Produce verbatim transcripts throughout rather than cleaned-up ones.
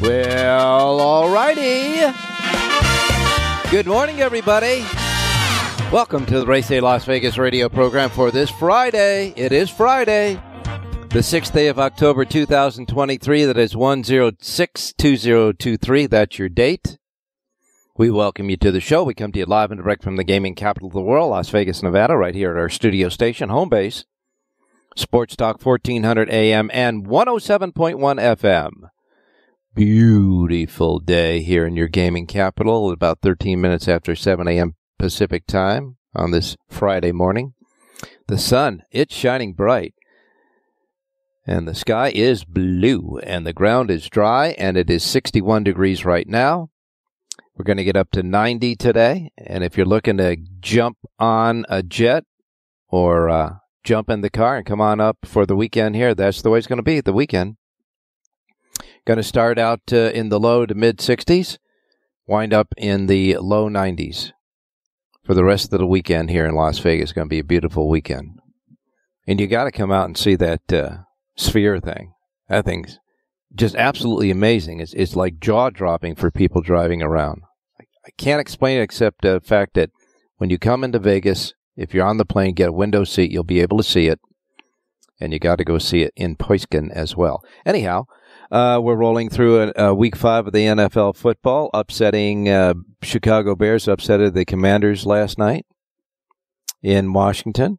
Well, alrighty. Good morning, everybody. Welcome to the Race Day Las Vegas radio program for this Friday. It is Friday, the sixth day of October, two thousand twenty-three. That is one oh six, two oh two three. That's your date. We welcome you to the show. We come to you live and direct from the gaming capital of the world, Las Vegas, Nevada, right here at our studio station, home base, Sports Talk fourteen hundred A M and one oh seven point one F M. Beautiful day here in your gaming capital, about thirteen minutes after seven a.m. Pacific time on this Friday morning. The sun, it's shining bright, and the sky is blue, and the ground is dry, and it is sixty-one degrees right now. We're going to get up to ninety today, and if you're looking to jump on a jet or uh, jump in the car and come on up for the weekend here, that's the way it's going to be the weekend. Going to start out uh, in the low to mid-sixties, wind up in the low nineties for the rest of the weekend here in Las Vegas. It's going to be a beautiful weekend. And you got to come out and see that uh, sphere thing. That thing's just absolutely amazing. It's, it's like jaw-dropping for people driving around. I, I can't explain it except the fact that when you come into Vegas, if you're on the plane, get a window seat, you'll be able to see it. And you got to go see it in Poiskin as well. Anyhow, Uh, we're rolling through a, a week five of the N F L football, upsetting uh, Chicago Bears, upsetted the Commanders last night in Washington,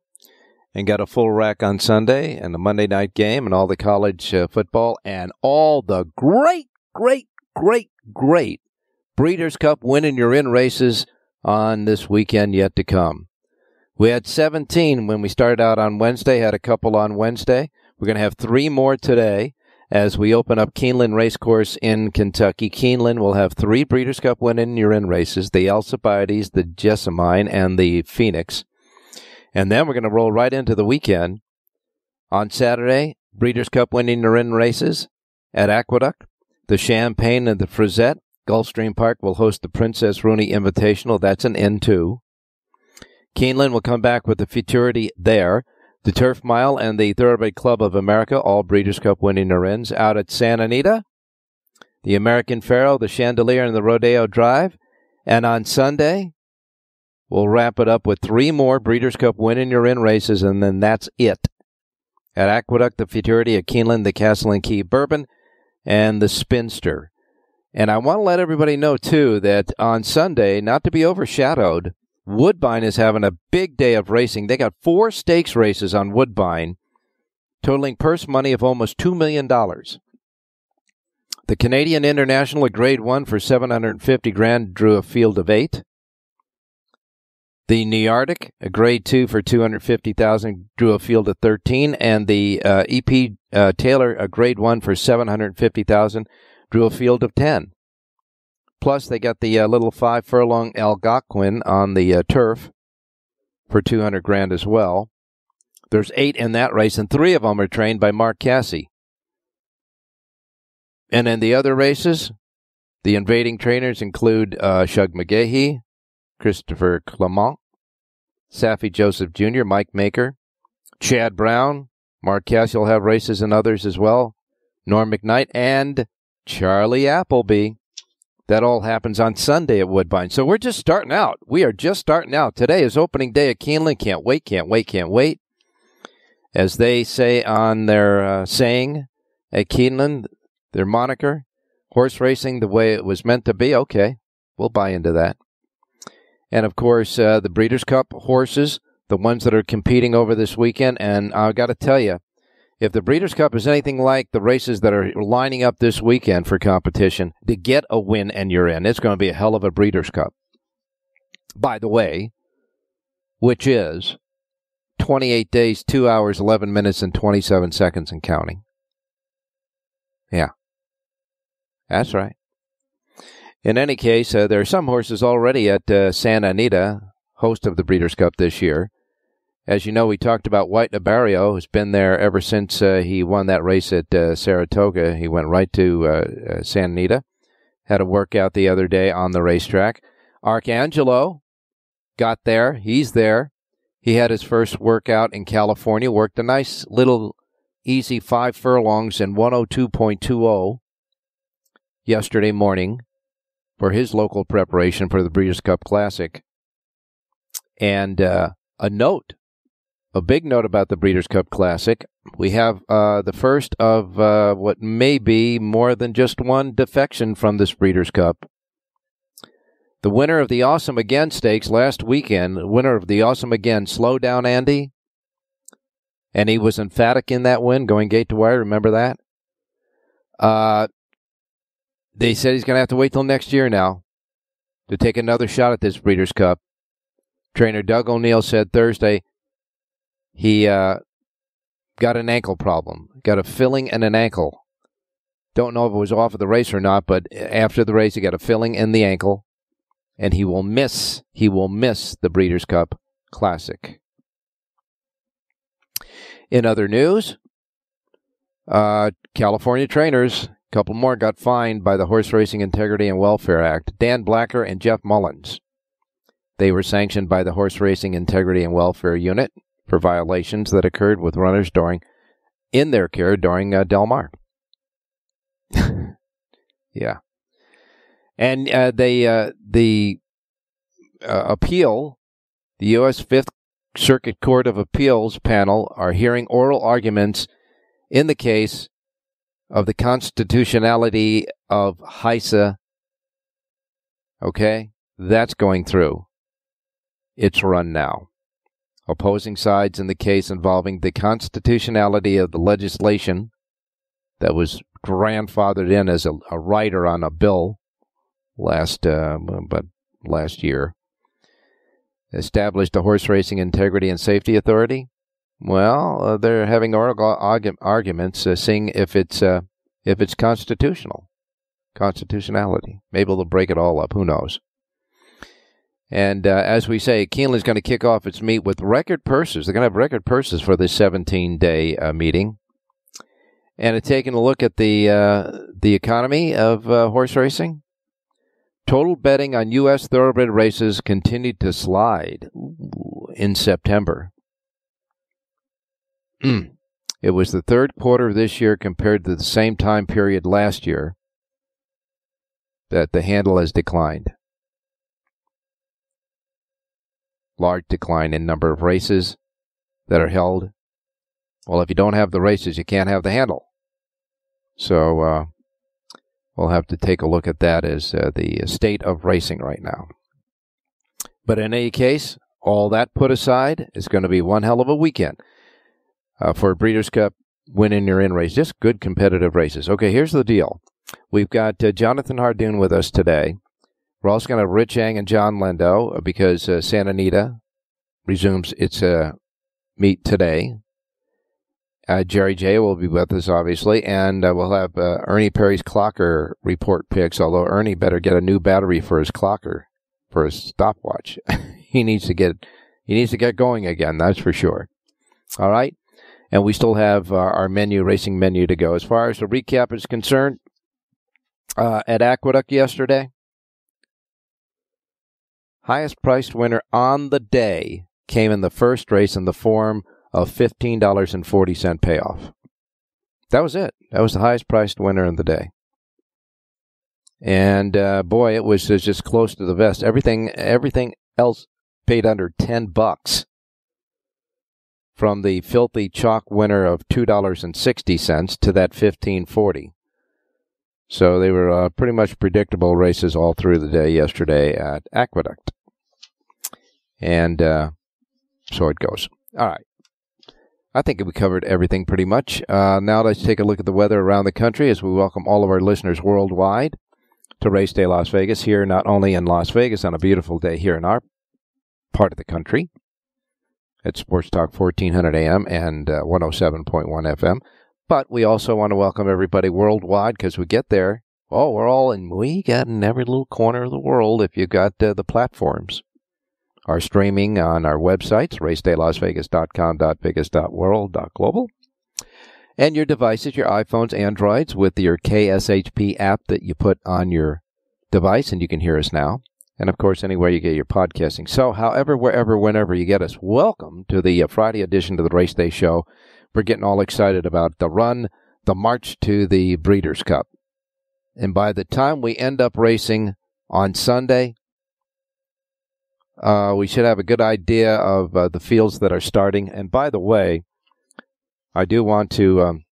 and got a full rack on Sunday and the Monday night game and all the college uh, football and all the great, great, great, great Breeders' Cup winning your in races on this weekend yet to come. We had seventeen when we started out on Wednesday, had a couple on Wednesday. We're going to have three more today. As we open up Keeneland Racecourse in Kentucky, Keeneland will have three Breeders' Cup win-in-your-in races, the Alcibiades, the Jessamine, and the Phoenix. And then we're going to roll right into the weekend. On Saturday, Breeders' Cup win-in-your-in races at Aqueduct, the Champagne and the Frizette. Gulfstream Park will host the Princess Rooney Invitational. That's an N two. Keeneland will come back with the Futurity there. The Turf Mile and the Thoroughbred Club of America, all Breeders' Cup winning their ends, out at Santa Anita, the American Pharoah, the Chandelier, and the Rodeo Drive. And on Sunday, we'll wrap it up with three more Breeders' Cup winning your end races, and then that's it. At Aqueduct, the Futurity, at Keeneland, the Castle and Key Bourbon, and the Spinster. And I want to let everybody know, too, that on Sunday, not to be overshadowed, Woodbine is having a big day of racing. They got four stakes races on Woodbine, totaling purse money of almost two million dollars. The Canadian International, a grade one for seven hundred fifty grand, drew a field of eight. The Neartic, a grade two for two hundred fifty thousand, drew a field of thirteen. And the uh, E P uh, Taylor, a grade one for seven hundred fifty thousand, drew a field of ten. Plus, they got the uh, little five-furlong Algonquin on the uh, turf for two hundred grand as well. There's eight in that race, and three of them are trained by Mark Casse. And in the other races, the invading trainers include uh, Shug McGahee, Christopher Clement, Safi Joseph Junior, Mike Maker, Chad Brown. Mark Casse will have races and others as well. Norm McKnight and Charlie Appleby. That all happens on Sunday at Woodbine. So we're just starting out. We are just starting out. Today is opening day at Keeneland. Can't wait, can't wait, can't wait. As they say on their uh, saying at Keeneland, their moniker, horse racing the way it was meant to be. Okay, we'll buy into that. And, of course, uh, the Breeders' Cup horses, the ones that are competing over this weekend. And I've got to tell you, if the Breeders' Cup is anything like the races that are lining up this weekend for competition, to get a win and you're in, it's going to be a hell of a Breeders' Cup. By the way, which is twenty-eight days, two hours, eleven minutes, and twenty-seven seconds and counting. Yeah. That's right. In any case, uh, there are some horses already at uh, Santa Anita, host of the Breeders' Cup this year. As you know, we talked about White Nabario, who's been there ever since uh, he won that race at uh, Saratoga. He went right to uh, uh, Santa Anita, had a workout the other day on the racetrack. Arcangelo got there. He's there. He had his first workout in California, worked a nice little easy five furlongs in one oh two point two oh yesterday morning for his local preparation for the Breeders' Cup Classic. And uh, a note. A big note about the Breeders' Cup Classic. We have uh, the first of uh, what may be more than just one defection from this Breeders' Cup. The winner of the Awesome Again Stakes last weekend, winner of the Awesome Again, Slow Down Andy, and he was emphatic in that win, going gate to wire, remember that? Uh, they said he's going to have to wait till next year now to take another shot at this Breeders' Cup. Trainer Doug O'Neill said Thursday, He uh, got an ankle problem, got a filling in an ankle. Don't know if it was off of the race or not, but after the race, he got a filling in the ankle, and he will miss, he will miss the Breeders' Cup Classic. In other news, uh, California trainers, a couple more got fined by the Horse Racing Integrity and Welfare Act. Dan Blacker and Jeff Mullins. They were sanctioned by the Horse Racing Integrity and Welfare Unit for violations that occurred with runners during, in their care during uh, Del Mar. Yeah. And uh, they, uh, the uh, appeal, the U S Fifth Circuit Court of Appeals panel are hearing oral arguments in the case of the constitutionality of HISA. Okay? That's going through. It's run now. Opposing sides in the case involving the constitutionality of the legislation that was grandfathered in as a, a rider on a bill last uh, but last year established the Horse Racing Integrity and Safety Authority. Well, uh, they're having oral argu- arguments, uh, seeing if it's uh, if it's constitutional, constitutionality. Maybe they'll break it all up. Who knows? And uh, as we say, Keeneland is going to kick off its meet with record purses. They're going to have record purses for this seventeen-day uh, meeting. And it's taking a look at the uh, the economy of uh, horse racing. Total betting on U S thoroughbred races continued to slide in September. It was the third quarter of this year compared to the same time period last year that the handle has declined. Large decline in number of races that are held. Well, if you don't have the races, you can't have the handle. So uh, we'll have to take a look at that as uh, the state of racing right now. But in any case, all that put aside, it's going to be one hell of a weekend uh, for a Breeders' Cup win in your in race. Just good competitive races. Okay, here's the deal. We've got uh, Jonathan Hardoon with us today. We're also going to have Rich Eng and John Lindo because uh, Santa Anita resumes its uh, meet today. Uh, Jerry J will be with us, obviously, and uh, we'll have uh, Ernie Perry's clocker report picks, although Ernie better get a new battery for his clocker, for his stopwatch. he needs to get he needs to get going again, that's for sure. All right? And we still have uh, our menu, racing menu to go. As far as the recap is concerned, uh, at Aqueduct yesterday, highest-priced winner on the day came in the first race in the form of fifteen dollars and forty cents payoff. That was it. That was the highest-priced winner in the day. And uh, boy, it was, it was just close to the vest. Everything, everything else paid under ten bucks. From the filthy chalk winner of two dollars and sixty cents to that fifteen forty. So they were uh, pretty much predictable races all through the day yesterday at Aqueduct, and uh, so it goes. All right. I think we covered everything pretty much. Uh, now let's take a look at the weather around the country as we welcome all of our listeners worldwide to Race Day Las Vegas here, not only in Las Vegas on a beautiful day here in our part of the country at Sports Talk fourteen hundred A M and uh, one oh seven point one F M, but we also want to welcome everybody worldwide because we get there. Oh, we're all in, we got in every little corner of the world if you've got uh, the platforms. Our streaming on our websites, race day las vegas dot com, dot vegas dot world, dot global. And your devices, your iPhones, Androids, with your K S H P app that you put on your device, and you can hear us now. And, of course, anywhere you get your podcasting. So, however, wherever, whenever you get us, welcome to the uh, Friday edition of the Race Day Show. We're getting all excited about the run, the march to the Breeders' Cup. And by the time we end up racing on Sunday, Uh, we should have a good idea of uh, the fields that are starting. And by the way, I do want to um,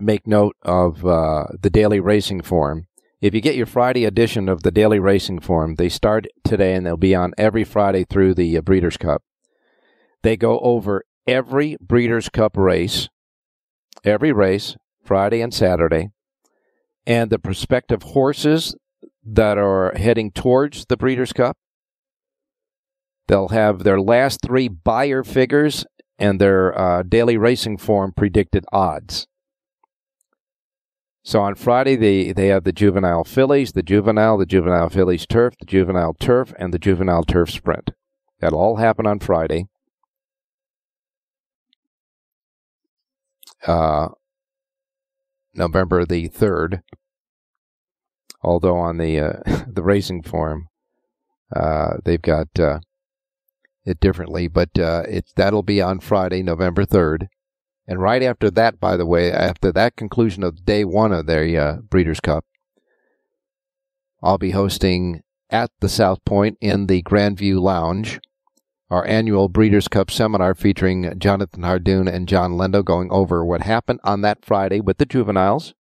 make note of uh, the Daily Racing Form. If you get your Friday edition of the Daily Racing Form, they start today and they'll be on every Friday through the uh, Breeders' Cup. They go over every Breeders' Cup race, every race, Friday and Saturday, and the prospective horses that are heading towards the Breeders' Cup. They'll have their last three buyer figures and their uh, Daily Racing Form predicted odds. So on Friday, they, they have the Juvenile Fillies, the Juvenile, the Juvenile Fillies Turf, the Juvenile Turf, and the Juvenile Turf Sprint. That'll all happen on Friday. Uh, November the third. Although on the, uh, the Racing Form, uh, they've got... Uh, it differently, but uh, it's that'll be on Friday, November third. And right after that, by the way, after that conclusion of day one of their uh, Breeders' Cup, I'll be hosting at the South Point in the Grandview Lounge our annual Breeders' Cup seminar featuring Jonathan Hardoon and John Lindo going over what happened on that Friday with the juveniles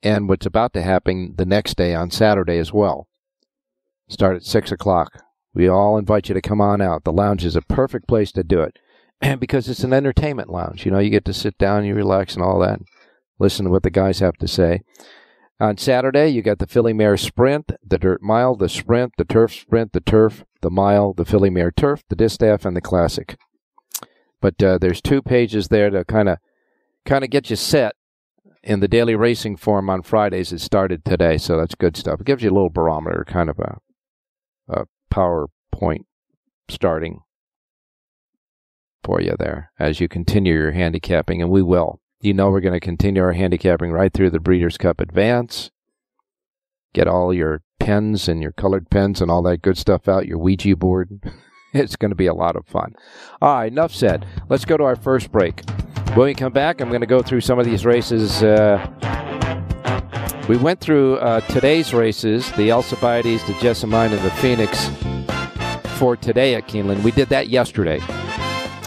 and what's about to happen the next day on Saturday as well. Start at six o'clock. We all invite you to come on out. The lounge is a perfect place to do it. And because it's an entertainment lounge, you know, you get to sit down, you relax and all that, listen to what the guys have to say. On Saturday, you got the Filly Mare Sprint, the Dirt Mile, the Sprint, the Turf Sprint, the Turf, the Mile, the Filly Mare Turf, the Distaff, and the Classic. But uh, there's two pages there to kind of kind of get you set in the Daily Racing Form on Fridays. It started today, so that's good stuff. It gives you a little barometer, kind of a... a PowerPoint starting for you there as you continue your handicapping, and we will. You know we're going to continue our handicapping right through the Breeders' Cup Advance. Get all your pens and your colored pens and all that good stuff out, your Ouija board. It's going to be a lot of fun. All right, enough said. Let's go to our first break. When we come back, I'm going to go through some of these races. Uh, We went through uh, today's races, the Alcibiades, the Jessamine, and the Phoenix for today at Keeneland. We did that yesterday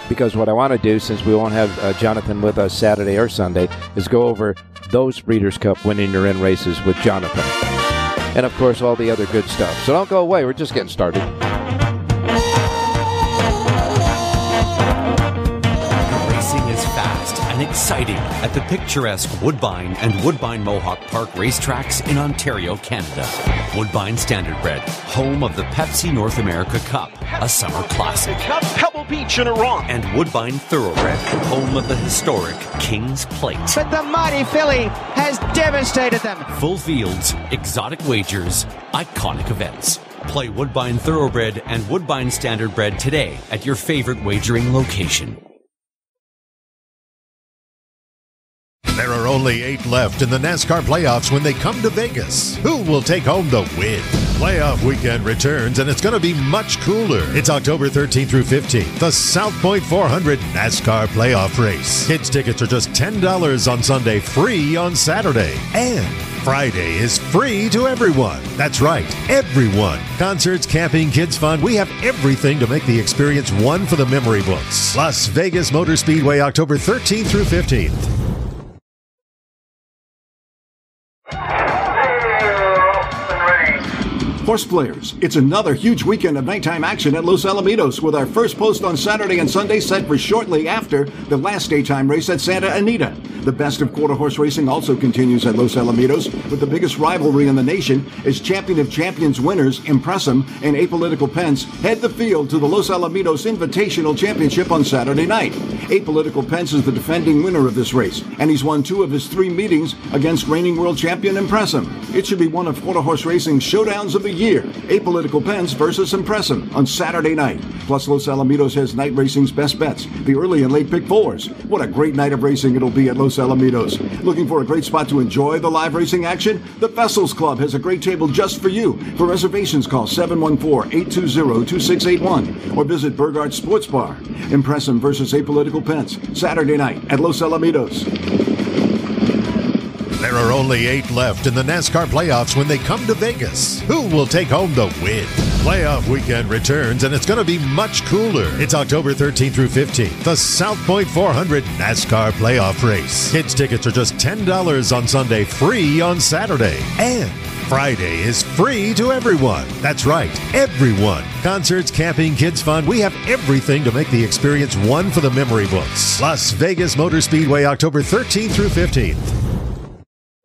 because what I want to do, since we won't have uh, Jonathan with us Saturday or Sunday, is go over those Breeders' Cup winning your in races with Jonathan. And, of course, all the other good stuff. So don't go away. We're just getting started. Exciting at the picturesque Woodbine and Woodbine Mohawk Park racetracks in Ontario, Canada. Woodbine Standardbred, home of the Pepsi North America Cup, a summer classic. Pebble Beach in Iran. And Woodbine Thoroughbred, home of the historic King's Plate. But the mighty filly has devastated them. Full fields, exotic wagers, iconic events. Play Woodbine Thoroughbred and Woodbine Standardbred today at your favorite wagering location. There are only eight left in the NASCAR playoffs when they come to Vegas. Who will take home the win? Playoff weekend returns, and it's going to be much cooler. It's October thirteenth through fifteenth, the South Point four hundred NASCAR playoff race. Kids tickets are just ten dollars on Sunday, free on Saturday. And Friday is free to everyone. That's right, everyone. Concerts, camping, kids fun. We have everything to make the experience one for the memory books. Las Vegas Motor Speedway, October thirteenth through fifteenth. Horse players, it's another huge weekend of nighttime action at Los Alamitos, with our first post on Saturday and Sunday set for shortly after the last daytime race at Santa Anita. The best of quarter horse racing also continues at Los Alamitos, with the biggest rivalry in the nation as Champion of Champions winners Impressum and Apolitical Pence head the field to the Los Alamitos Invitational Championship on Saturday night. Apolitical Pence is the defending winner of this race, and he's won two of his three meetings against reigning world champion Impressum. It should be one of quarter horse racing's showdowns of the year, Apolitical Pence versus Impressum on Saturday night. Plus, Los Alamitos has night racing's best bets, the early and late pick fours. What a great night of racing it'll be at Los Alamitos. Looking for a great spot to enjoy the live racing action? The Vessels Club has a great table just for you. For reservations, call seven one four, eight two zero, two six eight one or visit Burgard's Sports Bar. Impressum versus Apolitical Pence, Saturday night at Los Alamitos. There are only eight left in the NASCAR playoffs when they come to Vegas. Who will take home the win? Playoff weekend returns, and it's going to be much cooler. It's October thirteenth through fifteenth, the South Point four hundred NASCAR playoff race. Kids tickets are just ten dollars on Sunday, free on Saturday. And Friday is free to everyone. That's right, everyone. Concerts, camping, kids fun. We have everything to make the experience one for the memory books. Las Vegas Motor Speedway, October thirteenth through fifteenth.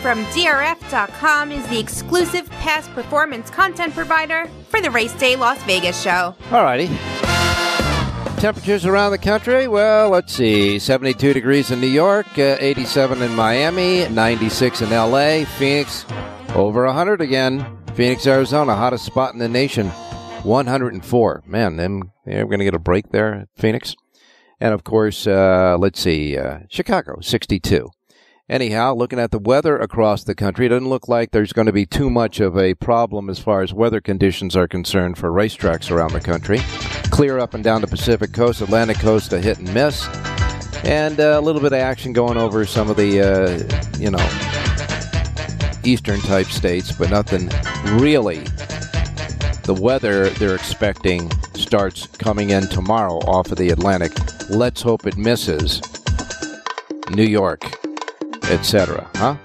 From D R F dot com is the exclusive past performance content provider for the Race Day Las Vegas show. Alrighty. Temperatures around the country, well, let's see, seventy-two degrees in New York, uh, eighty-seven in Miami, ninety-six in L A, Phoenix over one hundred again. Phoenix, Arizona, hottest spot in the nation, one hundred four. Man, them, they're going to get a break there, Phoenix. And, of course, uh, let's see, uh, Chicago, sixty-two. Anyhow, looking at the weather across the country, it doesn't look like there's going to be too much of a problem as far as weather conditions are concerned for racetracks around the country. Clear up and down the Pacific Coast, Atlantic Coast, a hit and miss. And uh, a little bit of action going over some of the, uh, you know, eastern-type states, but nothing really. The weather they're expecting starts coming in tomorrow off of the Atlantic. Let's hope it misses New York, et cetera. Huh?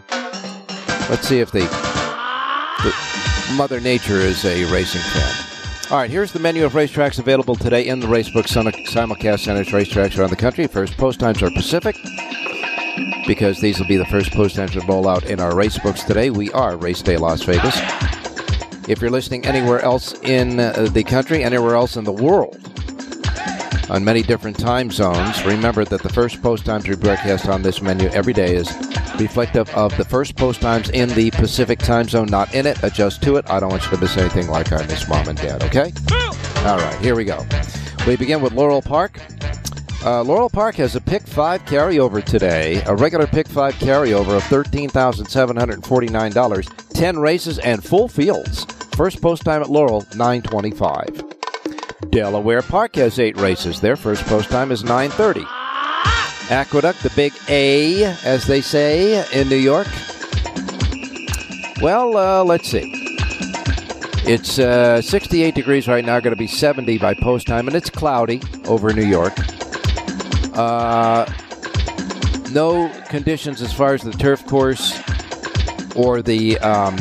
Let's see if the, the Mother Nature is a racing fan. All right, here's the menu of racetracks available today in the Racebook Simulcast Center's racetracks around the country. First post times are Pacific, because these will be the first post times to roll out in our racebooks today. We are Race Day Las Vegas. If you're listening anywhere else in the country, anywhere else in the world, on many different time zones, remember that the first post times we broadcast on this menu every day is reflective of the first post times in the Pacific time zone, not in it. Adjust to it. I don't want you to miss anything like I miss Mom and Dad, okay? All right, here we go. We begin with Laurel Park. Uh, Laurel Park has a Pick five carryover today, a regular Pick five carryover of thirteen thousand seven hundred forty-nine dollars, ten races and full fields. First post time at Laurel, nine twenty-five. Delaware Park has eight races. Their first post time is nine thirty. Aqueduct, the big A, as they say in New York. Well, uh, let's see. It's uh, sixty-eight degrees right now, going to be seventy by post time, and it's cloudy over New York. Uh, no conditions as far as the turf course or the um,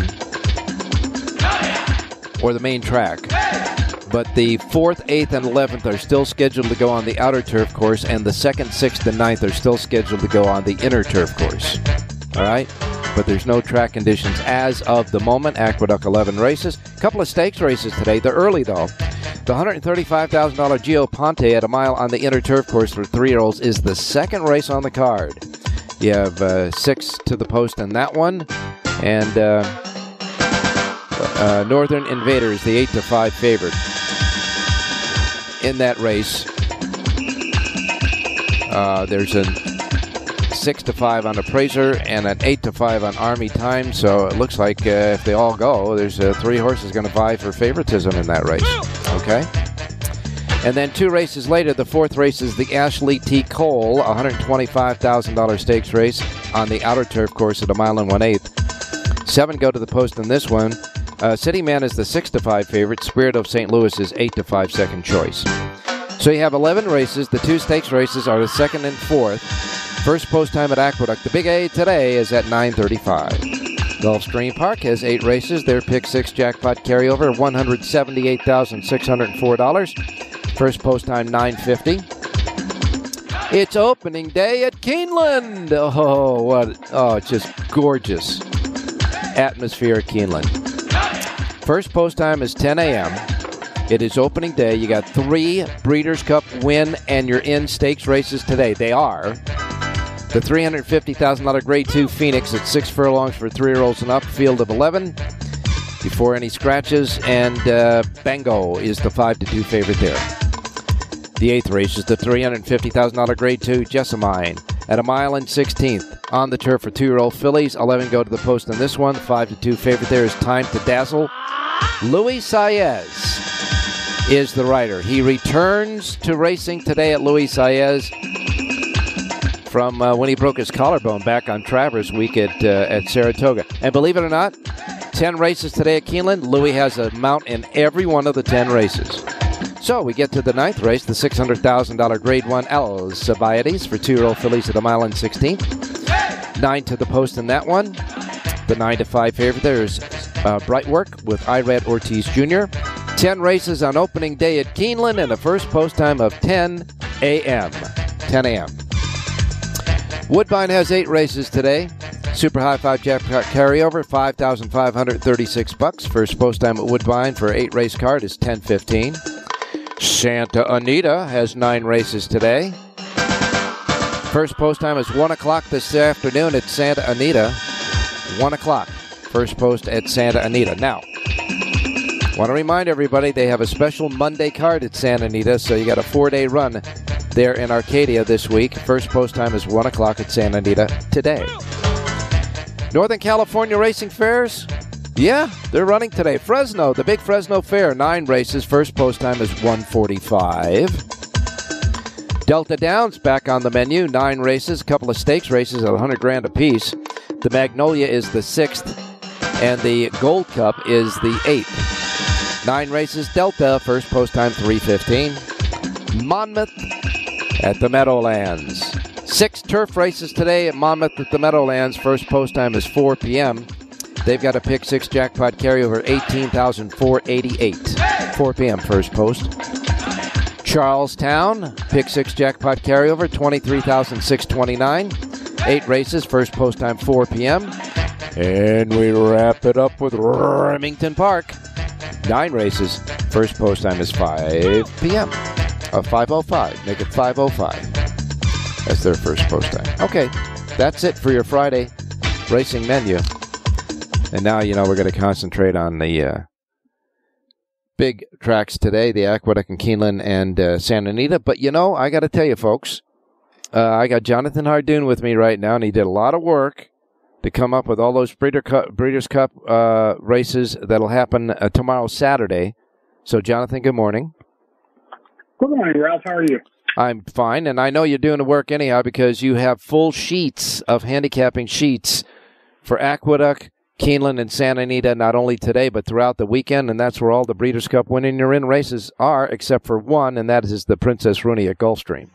or the main track. But the fourth, eighth, and eleventh are still scheduled to go on the outer turf course, and the second, sixth, and ninth are still scheduled to go on the inner turf course. All right? But there's no track conditions as of the moment. Aqueduct eleven races. A couple of stakes races today. They're early, though. The one hundred thirty-five thousand dollars Gio Ponte at a mile on the inner turf course for three-year-olds is the second race on the card. You have uh, six to the post in that one. And uh, uh, Northern Invader is the eight to five favorite in that race. Uh, there's a six to five on Appraiser and an eight to five on Army Time, so it looks like uh, if they all go, there's uh, three horses going to vie for favoritism in that race. Okay? And then two races later, the fourth race is the Ashley T. Cole one hundred twenty-five thousand dollars stakes race on the outer turf course at a mile and one-eighth. Seven go to the post in this one. Uh, City Man is the six to five favorite. Spirit of Saint Louis is eight to five second choice. So you have eleven races. The two stakes races are the second and fourth. First post time at Aqueduct. The Big A today is at nine thirty-five. Gulfstream Park has eight races. Their pick six jackpot carryover, one hundred seventy-eight thousand six hundred four dollars. First post time, nine fifty. It's opening day at Keeneland. Oh, what? Oh, it's just gorgeous atmosphere at Keeneland. First post time is ten a.m. It is opening day. You got three Breeders' Cup win and you're in stakes races today. They are the three hundred fifty thousand dollars Grade two Phoenix at six furlongs for three-year-olds and up, field of eleven, before any scratches, and uh, Bango is the five to two favorite there. The eighth race is the three hundred fifty thousand dollars Grade two Jessamine at a mile and sixteenth. On the turf for two-year-old fillies, eleven go to the post in this one. The five to two favorite there is Time to Dazzle. Louis Saez is the rider. He returns to racing today at Louis Saez from uh, when he broke his collarbone back on Travers Week at, uh, at Saratoga. And believe it or not, ten races today at Keeneland. Louis has a mount in every one of the ten races. So we get to the ninth race, the six hundred thousand dollars Grade one Alcibiades for two-year-old fillies at a mile and sixteenth. Nine to the post in that one. The nine to five favorite there is uh, Bright Work with Irad Ortiz Junior Ten races on opening day at Keeneland and a first post time of ten a.m. ten a m. Woodbine has eight races today. Super high five jackpot carryover, five thousand five hundred thirty-six bucks. First post time at Woodbine for eight race card is ten fifteen. Santa Anita has nine races today. First post time is one o'clock this afternoon at Santa Anita. one o'clock. First post at Santa Anita. Now, want to remind everybody they have a special Monday card at Santa Anita, so you got a four-day run there in Arcadia this week. First post time is one o'clock at Santa Anita today. Northern California Racing Fairs? Yeah, they're running today. Fresno, the big Fresno Fair, nine races. First post time is one forty-five. Delta Downs back on the menu, nine races, a couple of stakes races at one hundred grand apiece. The Magnolia is the sixth, and the Gold Cup is the eighth. Nine races, Delta, first post time three fifteen. Monmouth at the Meadowlands. Six turf races today at Monmouth at the Meadowlands, first post time is four p.m. They've got a pick six jackpot carryover, eighteen thousand four hundred eighty-eight dollars. four p.m. first post. Charlestown, pick six jackpot carryover, twenty-three thousand six hundred twenty-nine dollars. Eight races, first post time four p.m. And we wrap it up with Remington Park. Nine races, first post time is five p.m. Uh, five oh five, make it five oh five. That's their first post time. Okay, that's it for your Friday racing menu. And now, you know, we're going to concentrate on the... Uh, Big tracks today, the Aqueduct and Keeneland and uh, Santa Anita. But, you know, I got to tell you, folks, uh, I got Jonathan Hardoon with me right now, and he did a lot of work to come up with all those Breeder Cup, Breeders' Cup uh, races that will happen uh, tomorrow, Saturday. So, Jonathan, good morning. Good morning, Ralph. How are you? I'm fine, and I know you're doing the work anyhow because you have full sheets of handicapping sheets for Aqueduct, Keeneland and Santa Anita not only today but throughout the weekend, and that's where all the Breeders' Cup winning your in races are, except for one, and that is the Princess Rooney at Gulfstream.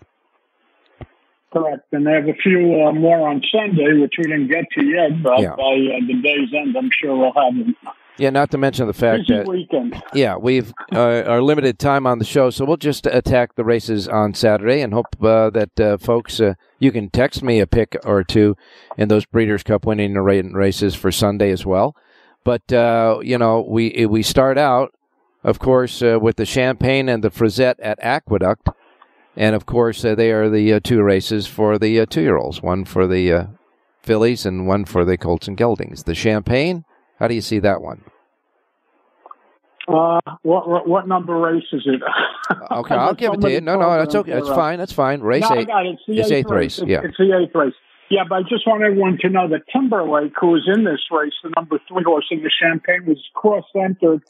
Correct, and they have a few uh, more on Sunday, which we didn't get to yet, but yeah. by uh, the day's end, I'm sure we'll have them. Yeah, not to mention the fact that weekend. yeah, we've uh, our limited time on the show, so we'll just attack the races on Saturday and hope uh, that uh, folks uh, you can text me a pick or two in those Breeders' Cup winning races for Sunday as well. But uh, you know, we we start out, of course, uh, with the Champagne and the Frizette at Aqueduct, and of course uh, they are the uh, two races for the uh, two-year-olds, one for the uh, fillies and one for the colts and geldings. The Champagne. How do you see that one? Uh, what, what what number race is it? Okay, I'll give it to you. No, no, that's okay. That's fine. That's fine. Race no, eight. I got it. It's the it's eighth, eighth race. race. Yeah. It's the eighth race. Yeah, but I just want everyone to know that Timberlake, who is in this race, the number three horse in the Champagne, was cross-entered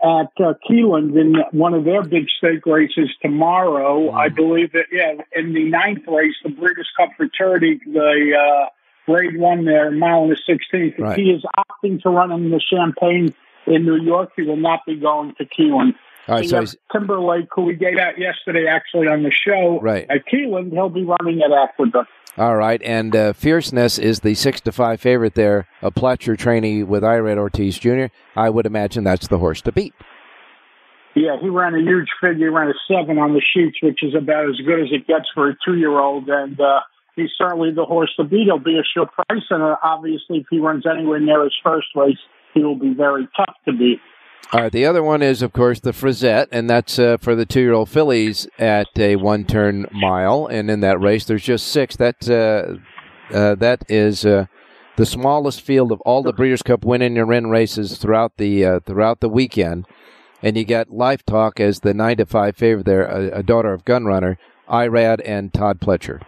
at uh, Keeneland in one of their big stake races tomorrow. Mm. I believe that, yeah, in the ninth race, the Breeders' Cup Futurity, the... Uh, Grade one there, mile in the sixteenth. Right. He is opting to run in the Champagne in New York. He will not be going to Keeneland. All right, so Timberlake, who we gave out yesterday actually on the show, right. at Keeneland, he'll be running at Aqueduct. All right, and uh, Fierceness is the six to five favorite there, a Platcher trainee with Irad Ortiz Junior I would imagine that's the horse to beat. Yeah, he ran a huge figure. He ran a seven on the sheets, which is about as good as it gets for a two-year-old, and... Uh, he's certainly the horse to beat. He'll be a sure price, and obviously if he runs anywhere near his first race, he will be very tough to beat. All right, the other one is, of course, the Frizette, and that's uh, for the two-year-old fillies at a one-turn mile. And in that race, there's just six. That, uh, uh, that is uh, the smallest field of all the Breeders' Cup win-in-your-in races throughout the uh, throughout the weekend. And you got Life Talk as the nine to five favorite there, a, a daughter of Gunrunner, Irad and Todd Pletcher.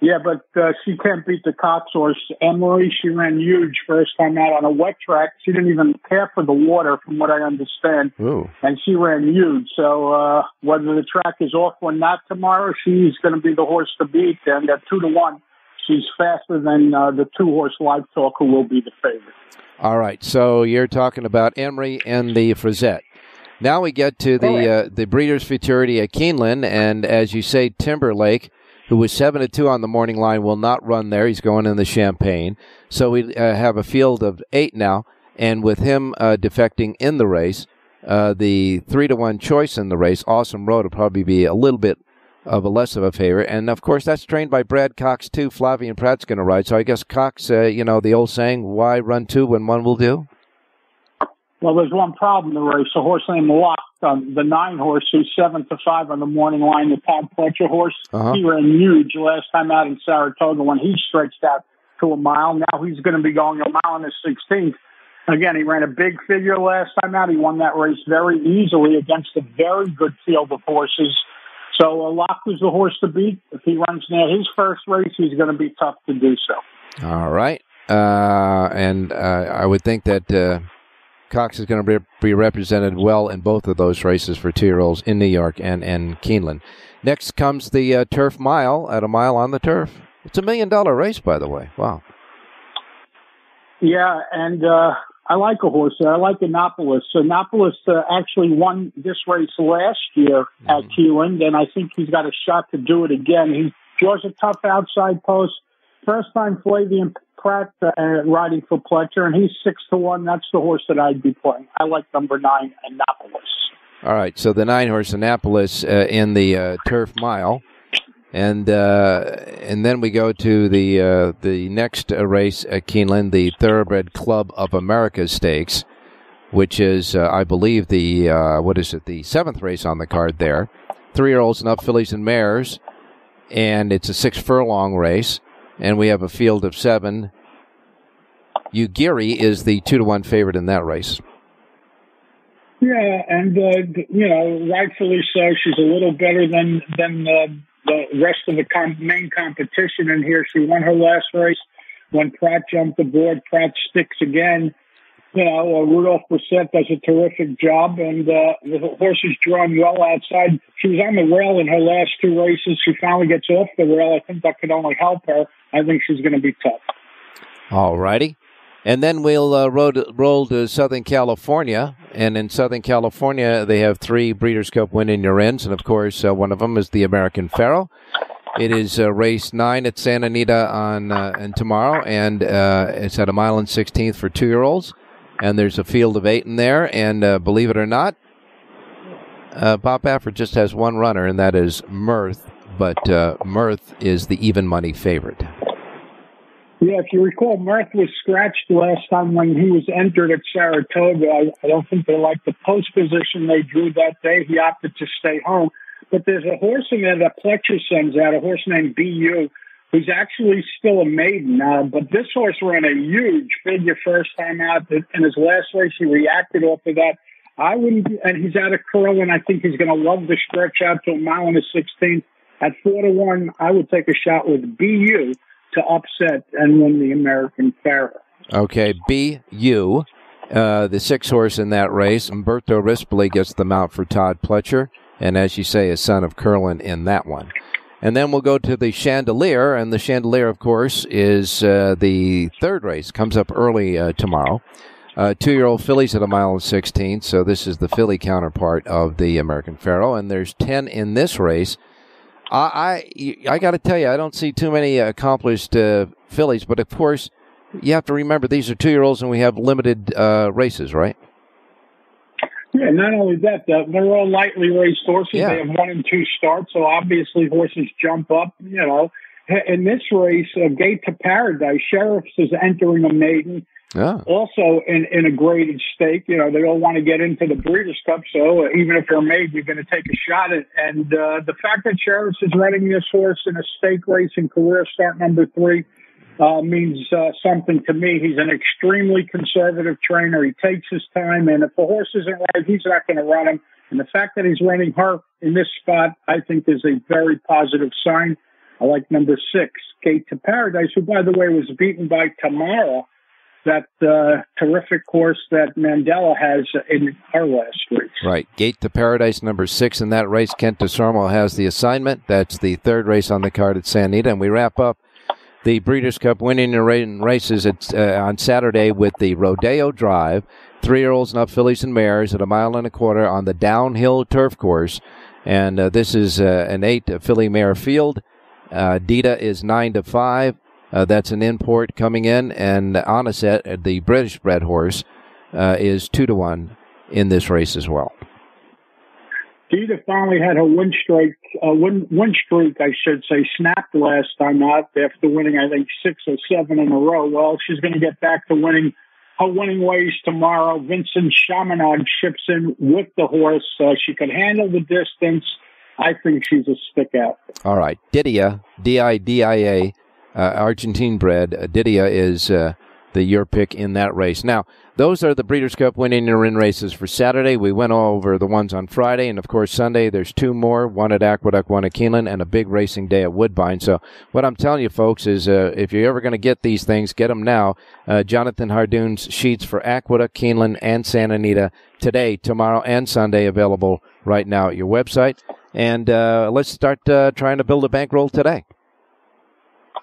Yeah, but uh, she can't beat the Cox horse, Emery. She ran huge first time out on a wet track. She didn't even care for the water, from what I understand. Ooh. And she ran huge. So uh, whether the track is off or not tomorrow, she's going to be the horse to beat. And at two to one, she's faster than uh, the two-horse Live Talk, who will be the favorite. All right, so you're talking about Emery and the Frizette. Now we get to the uh, the Breeders' Futurity at Keeneland, and as you say, Timberlake, who was seven to two on the morning line, will not run there. He's going in the Champagne. So we uh, have a field of eight now, and with him uh, defecting in the race, uh, the three to one choice in the race, Awesome Road, will probably be a little bit of a less of a favorite. And, of course, that's trained by Brad Cox, too. Flavian Pratt's going to ride. So I guess Cox, uh, you know, the old saying, why run two when one will do? Well, there's one problem in the race. A horse named Locke, um, the nine horse, who's seven to five on the morning line, the Todd Pletcher horse. Uh-huh. He ran huge last time out in Saratoga when he stretched out to a mile. Now he's going to be going a mile and a sixteenth. Again, he ran a big figure last time out. He won that race very easily against a very good field of horses. So uh, Locke was the horse to beat. If he runs near his first race, he's going to be tough to do so. All right. Uh, and uh, I would think that... Uh... Cox is going to be, be represented well in both of those races for two-year-olds in New York and, and Keeneland. Next comes the uh, Turf Mile at a mile on the turf. It's a million-dollar race, by the way. Wow. Yeah, and uh, I like a horse there. I like Annapolis. So Annapolis uh, actually won this race last year mm-hmm. at Keeneland, and I think he's got a shot to do it again. He draws a tough outside post. First time Flavian Pratt uh, riding for Pletcher, and he's six to one. That's the horse that I'd be playing. I like number nine, Annapolis. All right, so the nine horse Annapolis uh, in the uh, Turf Mile, and uh, and then we go to the uh, the next uh, race at Keeneland, the Thoroughbred Club of America Stakes, which is uh, I believe the uh, what is it the seventh race on the card there, three year olds and up fillies and mares, and it's a six furlong race. And we have a field of seven. Ugiri is the two to one favorite in that race. Yeah, and, uh, you know, rightfully so. She's a little better than, than uh, the rest of the com- main competition in here. She won her last race. When Pratt jumped aboard, Pratt sticks again. You know, uh, Rudolph Brissett does a terrific job, and uh, the horse is drawn well outside. She was on the rail in her last two races. She finally gets off the rail. I think that could only help her. I think she's going to be tough. All righty. And then we'll uh, roll, to, roll to Southern California. And in Southern California, they have three Breeders' Cup winning year-ends. And, of course, uh, one of them is the American Pharoah. It is uh, race nine at Santa Anita on uh, and tomorrow. And uh, it's at a mile and sixteenth for two-year-olds. And there's a field of eight in there. And uh, believe it or not, uh, Bob Baffert just has one runner, and that is Mirth. But uh, Mirth is the even money favorite. Yeah, if you recall, Mirth was scratched last time when he was entered at Saratoga. I, I don't think they liked the post position they drew that day. He opted to stay home. But there's a horse in there that Pletcher sends out, a horse named B U, who's actually still a maiden. Uh, but this horse ran a huge figure first time out. In his last race, he reacted off of that. I wouldn't, and he's out of curl, and I think he's going to love the stretch out to a mile and a sixteenth. At four to one, I would take a shot with B U to upset and win the American Pharoah. Okay, B U, uh, the six horse in that race. Umberto Rispoli gets the mount for Todd Pletcher, and as you say, a son of Curlin in that one. And then we'll go to the Chandelier, and the Chandelier, of course, is uh, the third race. Comes up early uh, tomorrow. Uh, two-year-old fillies at a mile and sixteen, so this is the filly counterpart of the American Pharoah, and there's ten in this race. I I, I got to tell you, I don't see too many accomplished uh, fillies, but of course, you have to remember these are two-year-olds, and we have limited uh, races, right? Yeah, not only that, they're all lightly raced horses. Yeah. They have one and two starts, so obviously horses jump up, you know. In this race, uh, Gate to Paradise, Sheriff's is entering a maiden, yeah. also in, in a graded stake. You know, they all want to get into the Breeders' Cup, so even if they're maiden, you're going to take a shot at it. And uh, the fact that Sheriff's is running this horse in a stake race in career start number three uh, means uh, something to me. He's an extremely conservative trainer. He takes his time, and if the horse isn't right, he's not going to run him. And the fact that he's running her in this spot, I think, is a very positive sign. I like number six, Gate to Paradise, who, by the way, was beaten by Tamara, that uh, terrific horse that Mandela has in our last race. Right, Gate to Paradise, number six. In that race, Kent DeSarmo has the assignment. That's the third race on the card at Santa Anita. And we wrap up the Breeders' Cup winning and races at, uh, on Saturday with the Rodeo Drive, three-year-olds and up fillies and mares at a mile and a quarter on the downhill turf course. And uh, this is uh, an eight filly mare field. Uh, Dita is nine to five. Uh, that's an import coming in. And Onisette, the British-bred horse, uh, is two to one in this race as well. Dita finally had her win streak, uh, win, win streak, I should say, snapped last time out after winning, I think, six or seven in a row. Well, she's going to get back to winning her winning ways tomorrow. Vincent Chaminade ships in with the horse. Uh, she can handle the distance. I think she's a stick out. All right. Didia, D I D I A, uh, Argentine-bred. Uh, Didia is uh, the your pick in that race. Now, those are the Breeders' Cup winning and in races for Saturday. We went all over the ones on Friday, and, of course, Sunday there's two more, one at Aqueduct, one at Keeneland, and a big racing day at Woodbine. So what I'm telling you, folks, is uh, if you're ever going to get these things, get them now. Uh, Jonathan Hardoon's sheets for Aqueduct, Keeneland, and Santa Anita today, tomorrow, and Sunday available right now at your website. And uh, let's start uh, trying to build a bankroll today.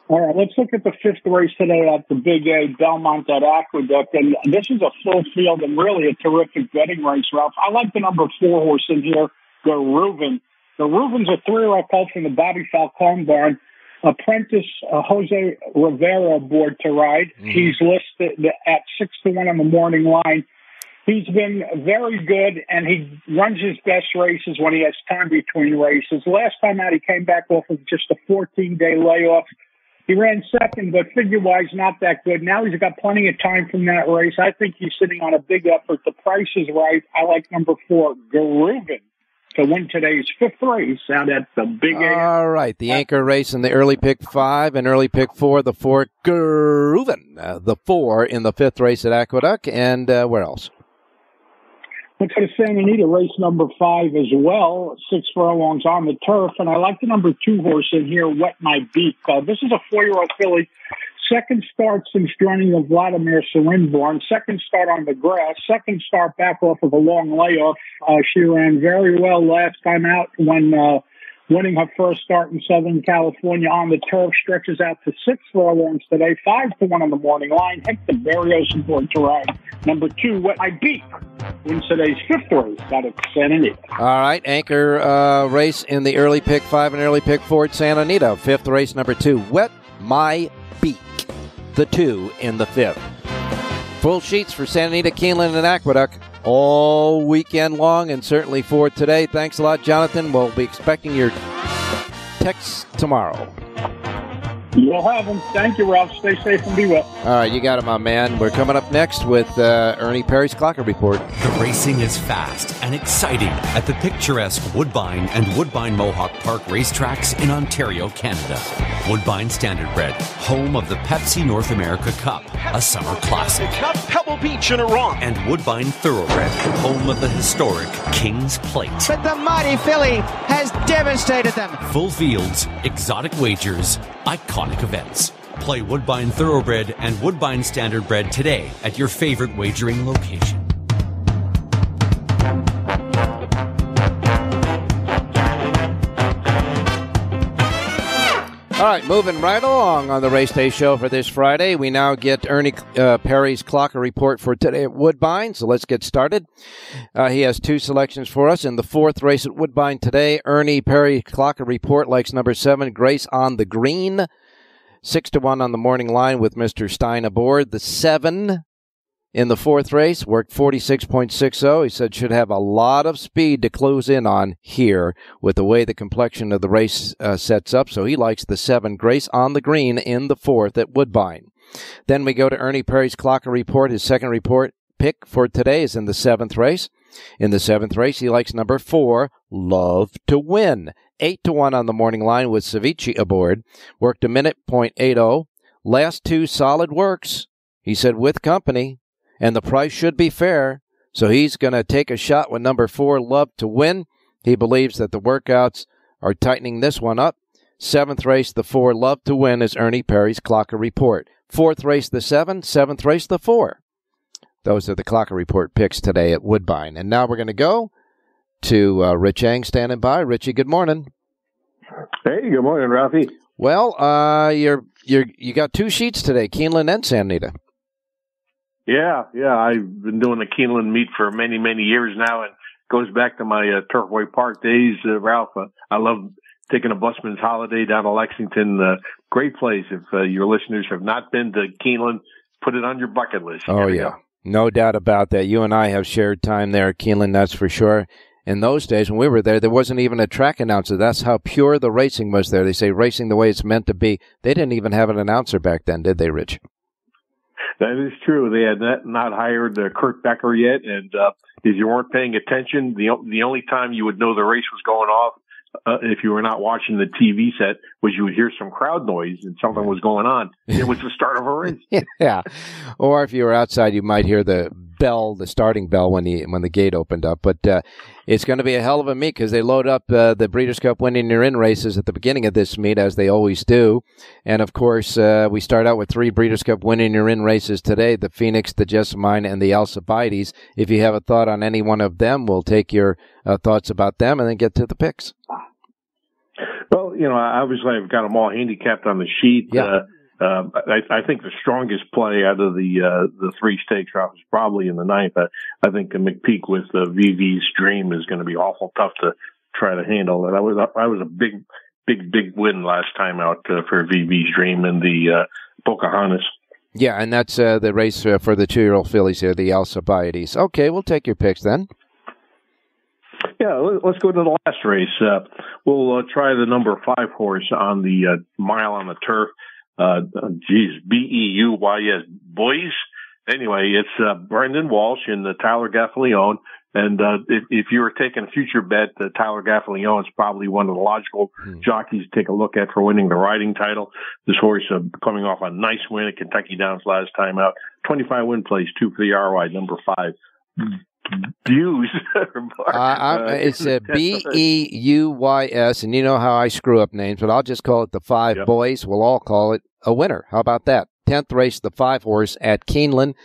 All right, let's look at the fifth race today at the Big A, Belmont at Aqueduct. And this is a full field and really a terrific betting race, Ralph. I like the number four horse in here, the Reuben. The Reuben's a three-year-old colt from the Bobby Falcone barn. Apprentice uh, Jose Rivera aboard to ride. Mm-hmm. He's listed at six to one on the morning line. He's been very good, and he runs his best races when he has time between races. Last time out, he came back off of just a fourteen-day layoff. He ran second, but figure-wise, not that good. Now he's got plenty of time from that race. I think he's sitting on a big effort. The price is right. I like number four, Garubin, to win today's fifth race out at the Big A. All right, the anchor race in the early pick five and early pick four, the four, Garubin, uh, the four in the fifth race at Aqueduct, and uh, where else? Let's go to Santa Anita, race number five as well, six furlongs on the turf. And I like the number two horse in here, Wet My Beak. Uh, this is a four-year-old filly. Second start since joining the Vladimir Serenborn. Second start on the grass. Second start back off of a long layoff. Uh, she ran very well last time out when uh, winning her first start in Southern California on the turf, stretches out to six furlongs today, five to one on the morning line. Hector Berrios important to ride. Number two, What I Beat, wins today's fifth race out of Santa Anita. All right, anchor uh, race in the early pick five and early pick four at Santa Anita. Fifth race, number two, Wet My Beak, the two in the fifth. Full sheets for Santa Anita, Keeneland, and Aqueduct all weekend long, and certainly for today. Thanks a lot, Jonathan. We'll be expecting your texts tomorrow. You'll have them. Thank you, Ralph. Stay safe and be well. All right, you got it, my man. We're coming up next with uh, Ernie Perry's Clocker Report. The racing is fast and exciting at the picturesque Woodbine and Woodbine Mohawk Park racetracks in Ontario, Canada. Woodbine Standardbred, home of the Pepsi North America Cup, a summer classic. Pebble Beach in Iran. And Woodbine Thoroughbred, home of the historic King's Plate. But the mighty filly has devastated them. Full fields, exotic wagers, iconic events. Play Woodbine Thoroughbred and Woodbine Standardbred today at your favorite wagering location. All right, moving right along on the race day show for this Friday. We now get Ernie uh, Perry's Clocker Report for today at Woodbine, so let's get started. Uh, he has two selections for us. In the fourth race at Woodbine today, Ernie Perry's Clocker Report likes number seven, Grace on the Green. Six to one on the morning line with Mister Stein aboard. The seven in the fourth race worked forty-six point six oh. He said should have a lot of speed to close in on here with the way the complexion of the race uh, sets up. So he likes the seven, Grace on the Green, in the fourth at Woodbine. Then we go to Ernie Perry's Clocker Report. His second report pick for today is in the seventh race. In the seventh race, he likes number four, Love to Win. Eight to one on the morning line with Ceviche aboard. Worked a minute, point eight oh. Last two solid works, he said, with company, and the price should be fair. So he's going to take a shot with number four, Love to Win. He believes that the workouts are tightening this one up. Seventh race, the four, Love to Win, is Ernie Perry's Clocker Report. Fourth race, the seven. Seventh race, the four. Those are the Clocker Report picks today at Woodbine. And now we're going to go to uh, Rich Eng standing by. Richie, good morning. Hey, good morning, Ralphie. Well, uh, you're you're you got two sheets today, Keeneland and Santa Anita. Yeah, yeah, I've been doing the Keeneland meet for many, many years now, and it goes back to my uh, Turfway Park days, uh, Ralph. Uh, I love taking a busman's holiday down to Lexington. Uh, great place. If uh, your listeners have not been to Keeneland, put it on your bucket list. Oh yeah, go. No doubt about that. You and I have shared time there at Keeneland, that's for sure. In those days when we were there, there wasn't even a track announcer. That's how pure the racing was there. They say racing the way it's meant to be. They didn't even have an announcer back then, did they, Rich? That is true. They had not, not hired uh, Kurt Becker yet, and uh, if you weren't paying attention, the the only time you would know the race was going off, uh, if you were not watching the T V set, was you would hear some crowd noise and something was going on. It was the start of a race. Yeah, or if you were outside, you might hear the bell, the starting bell, when the when the gate opened up. But uh, it's going to be a hell of a meet because they load up uh, the Breeders' Cup winning your in races at the beginning of this meet, as they always do. And of course, uh, we start out with three Breeders' Cup winning your in races today: the Phoenix, the Jessamine, and the Alcibiades. If you have a thought on any one of them, we'll take your uh, thoughts about them and then get to the picks. Well, you know, obviously I've got them all handicapped on the sheet. Yeah. Uh, Uh, I, I think the strongest play out of the uh, the three stakes route is probably in the ninth. I, I think the McPeak with the V V's Dream is going to be awful tough to try to handle. And I was I was a big, big, big win last time out uh, for V V's Dream and the uh, Pocahontas. Yeah, and that's uh, the race uh, for the two-year-old fillies here, the Alcibiades. Okay, we'll take your picks then. Yeah, let's go to the last race. Uh, we'll uh, try the number five horse on the uh, mile on the turf. Uh, geez, B E U Y S, boys. Anyway, it's uh, Brendan Walsh and uh, Tyler Gaffalione. And uh, if, if you were taking a future bet, uh, Tyler Gaffalione is probably one of the logical mm. jockeys to take a look at for winning the riding title. This horse uh, coming off a nice win at Kentucky Downs last time out. twenty-five win place, two for the R O I, number five. Mm. Buse. uh, I, it's a B E U Y S, and you know how I screw up names, but I'll just call it the five. Yep. Boys. We'll all call it a winner. How about that? tenth race, the five horse at Keeneland.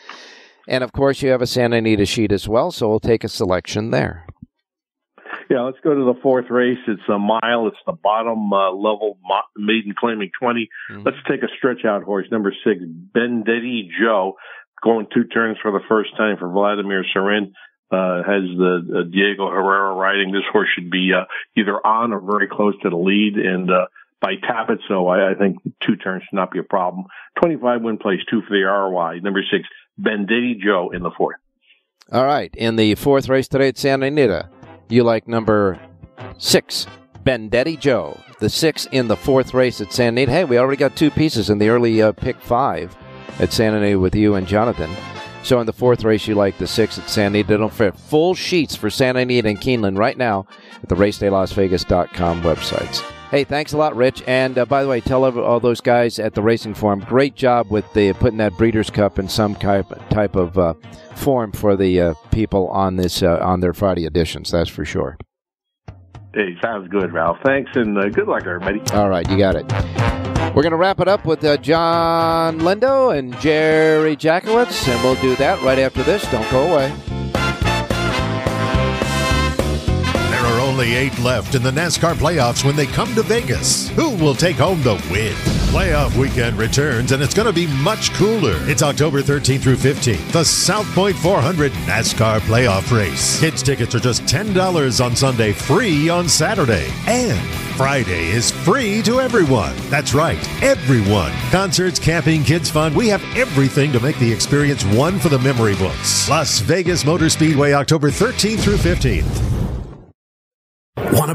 And, of course, you have a Santa Anita sheet as well, so we'll take a selection there. Yeah, let's go to the fourth race. It's a mile. It's the bottom uh, level maiden claiming twenty. Mm-hmm. Let's take a stretch out horse, number six, Bendetti Joe, going two turns for the first time for Vladimir Serin. Uh, has the uh, Diego Herrera riding. This horse should be uh, either on or very close to the lead and uh, by Tappet, so I, I think two turns should not be a problem. twenty-five win place, two for the R O I. Number six, Bendetti Joe in the fourth. All right, in the fourth race today at Santa Anita, you like number six, Bendetti Joe, the six in the fourth race at Santa Anita. Hey, we already got two pieces in the early uh, pick five at Santa Anita with you and Jonathan. So in the fourth race, you like the six at Santa Anita. Don't forget, full sheets for Santa Anita and Keeneland right now at the race day las vegas dot com websites. Hey, thanks a lot, Rich. And uh, by the way, tell all those guys at the Racing Form, great job with the putting that Breeders' Cup in some type, type of uh, form for the uh, people on this uh, on their Friday editions. That's for sure. Hey, sounds good, Ralph. Thanks, and uh, good luck, everybody. All right, you got it. We're going to wrap it up with uh, John Lindo and Jerry Jackowitz, and we'll do that right after this. Don't go away. There are only eight left in the NASCAR playoffs when they come to Vegas. Who will take home the win? Playoff weekend returns, and it's going to be much cooler. It's October thirteenth through fifteenth, the South Point four hundred NASCAR playoff race. Kids' tickets are just ten dollars on Sunday, free on Saturday, and Friday is free to everyone. That's right, everyone. Concerts, camping, kids fun. We have everything to make the experience one for the memory books. Las Vegas Motor Speedway, October thirteenth through fifteenth. Want to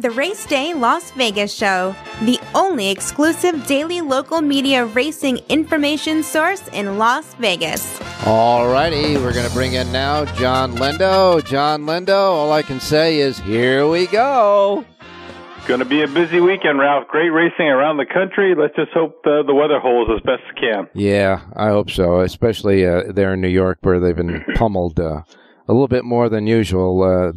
The Race Day Las Vegas Show, the only exclusive daily local media racing information source in Las Vegas. All righty, we're going to bring in now John Lindo. John Lindo, all I can say is here we go. Going to be a busy weekend, Ralph. Great racing around the country. Let's just hope the, the weather holds as best it can. Yeah, I hope so, especially uh, there in New York where they've been pummeled uh, a little bit more than usual uh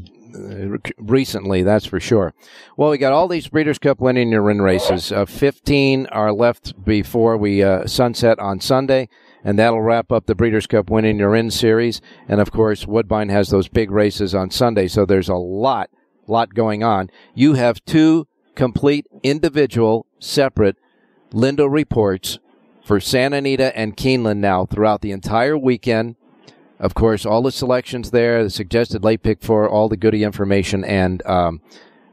recently, that's for sure. Well, we got all these Breeders' Cup winning and win races. Uh, fifteen are left before we uh, sunset on Sunday, and that'll wrap up the Breeders' Cup winning and win series. And, of course, Woodbine has those big races on Sunday, so there's a lot, lot going on. You have two complete, individual, separate Lindo reports for Santa Anita and Keeneland now throughout the entire weekend. Of course, all the selections there, the suggested late pick for all the goodie information, and um,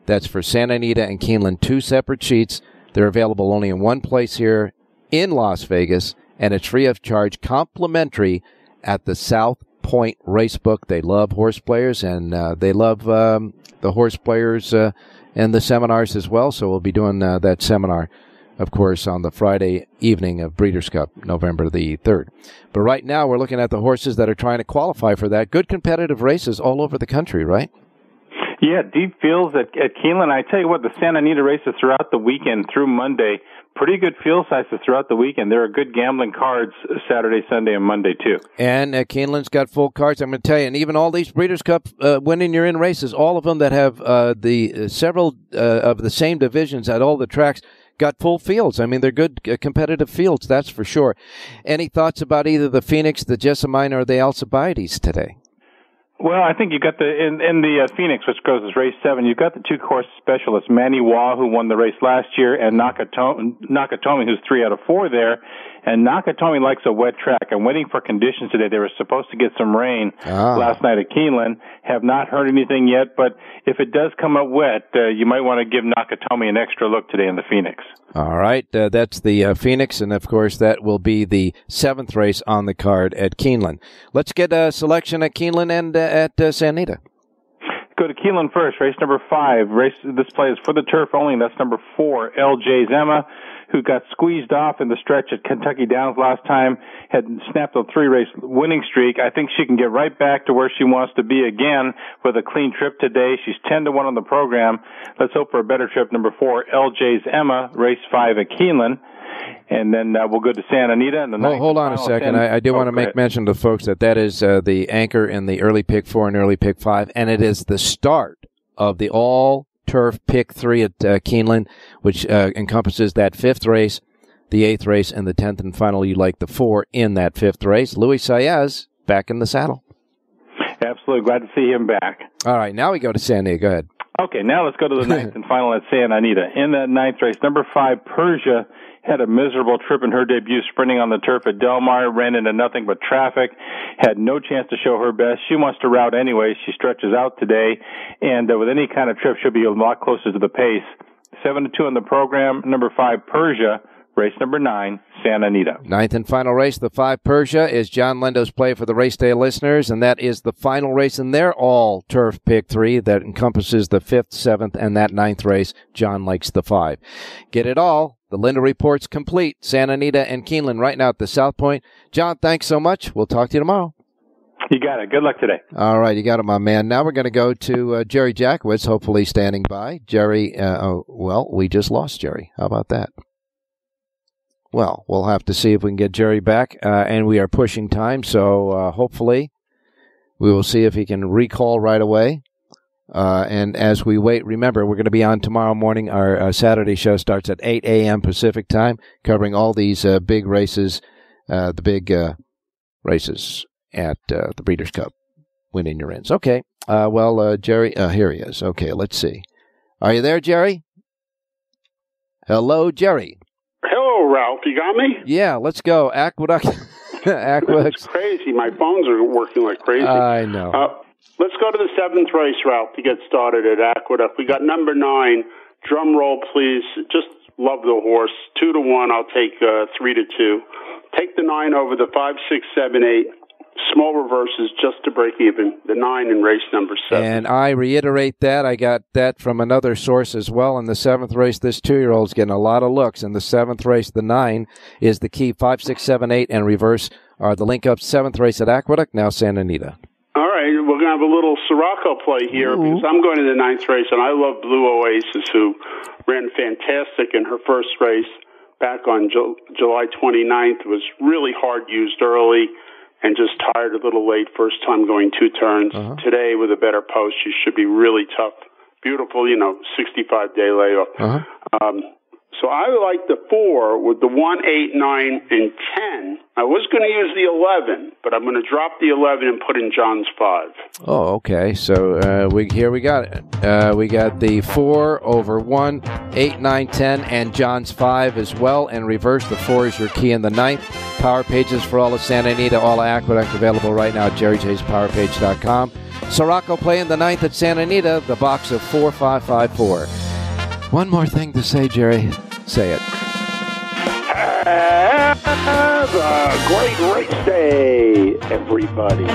that's for Santa Anita and Keeneland, two separate sheets. They're available only in one place here in Las Vegas, and it's free of charge, complimentary at the South Point Racebook. They love horse players, and uh, they love um, the horse players uh, and the seminars as well, so we'll be doing uh, that seminar, of course, on the Friday evening of Breeders' Cup, November the third. But right now, we're looking at the horses that are trying to qualify for that. Good competitive races all over the country, right? Yeah, deep fields at, at Keeneland. I tell you what, the Santa Anita races throughout the weekend through Monday, pretty good field sizes throughout the weekend. There are good gambling cards Saturday, Sunday, and Monday, too. And uh, Keeneland's got full cards, I'm going to tell you. And even all these Breeders' Cup uh, winning your in races, all of them that have uh, the uh, several uh, of the same divisions at all the tracks, got full fields. I mean, they're good uh, competitive fields, that's for sure. Any thoughts about either the Phoenix, the Jessamine, or the Alcibiades today? Well, I think you got the in, in the uh, Phoenix, which goes as race seven. You've got the two course specialists, Manny Waugh, who won the race last year, and Nakatomi, Nakatomi, who's three out of four there. And Nakatomi likes a wet track. I'm waiting for conditions today. They were supposed to get some rain ah. last night at Keeneland. Have not heard anything yet, but if it does come up wet, uh, you might want to give Nakatomi an extra look today in the Phoenix. All right, uh, that's the uh, Phoenix, and of course that will be the seventh race on the card at Keeneland. Let's get a selection at Keeneland and uh, at uh, Santa Anita. Go to Keeneland first, race number five. Race this play is for the turf only, and that's number four, L J's Emma, who got squeezed off in the stretch at Kentucky Downs last time, had snapped a three-race winning streak. I think she can get right back to where she wants to be again with a clean trip today. She's ten to one on the program. Let's hope for a better trip. Number four, L J's Emma, race five at Keeneland. And then uh, we'll go to Santa Anita. And the well, hold on a second. I, I do oh, want to make ahead. mention to folks that that is uh, the anchor in the early pick four and early pick five, and it is the start of the all turf pick three at uh, Keeneland, which uh, encompasses that fifth race, the eighth race, and the tenth and final. You like the four in that fifth race. Louis Saez back in the saddle. Absolutely. Glad to see him back. All right. Now we go to San Diego. Go ahead. Okay. Now let's go to the ninth and final at Santa Anita. In that ninth race, number five, Persia, had a miserable trip in her debut sprinting on the turf at Del Mar, ran into nothing but traffic, had no chance to show her best. She wants to route anyway. She stretches out today, and uh, with any kind of trip, she'll be a lot closer to the pace. Seven to two on the program, number five, Persia, race number nine, Santa Anita. Ninth and final race, the five, Persia, is John Lindo's play for the race day listeners, and that is the final race in their all-turf pick three that encompasses the fifth, seventh, and that ninth race. John likes the five. Get it all. The Lindo Report's complete. Santa Anita and Keeneland right now at the South Point. John, thanks so much. We'll talk to you tomorrow. You got it. Good luck today. All right. You got it, my man. Now we're going to go to uh, Jerry Jackowitz, hopefully standing by. Jerry, uh, oh, well, we just lost Jerry. How about that? Well, we'll have to see if we can get Jerry back. Uh, and we are pushing time, so uh, hopefully we will see if he can recall right away. Uh, and as we wait, remember, we're going to be on tomorrow morning. Our uh, Saturday show starts at eight a.m. Pacific time, covering all these uh, big races, uh, the big uh, races at uh, the Breeders' Cup. Win in your ends. Okay. Uh, well, uh, Jerry, uh, here he is. Okay, let's see. Are you there, Jerry? Hello, Jerry. Hello, Ralph. You got me? Yeah, let's go. Aqueduct. Aqueduct. It's crazy. My phones are working like crazy. I know. Uh, Let's go to the seventh race, Ralph, to get started at Aqueduct. We got number nine. Drum roll, please. Just love the horse. Two to one. I'll take uh, three to two. Take the nine over the five, six, seven, eight. Small reverses just to break even. The nine in race number seven. And I reiterate that. I got that from another source as well. In the seventh race, this two-year-old's getting a lot of looks. In the seventh race, the nine is the key. Five, six, seven, eight, and reverse are the link-up. Seventh race at Aqueduct. Now Santa Anita. All right, we're going to have a little Soraco play here. Ooh. Because I'm going to the ninth race, and I love Blue Oasis, who ran fantastic in her first race back on Ju- July twenty-ninth. Was really hard used early and just tired a little late, first time going two turns. Uh-huh. Today, with a better post, she should be really tough. Beautiful, you know, sixty-five day layoff. Uh-huh. Um, so I like the four with the one, eight, nine, and ten. I was going to use the eleven, but I'm going to drop the eleven and put in John's five. Oh, okay. So uh, we here we got it. Uh, we got the four over one, eight, nine, ten, and John's five as well. And reverse, the four is your key in the ninth. Power pages for all of Santa Anita, all of Aqueduct available right now at jerry jays power page dot com. Soraco play in the ninth at Santa Anita, the box of four, five, five, four. One more thing to say, Jerry. Say it. Have a great race day, everybody.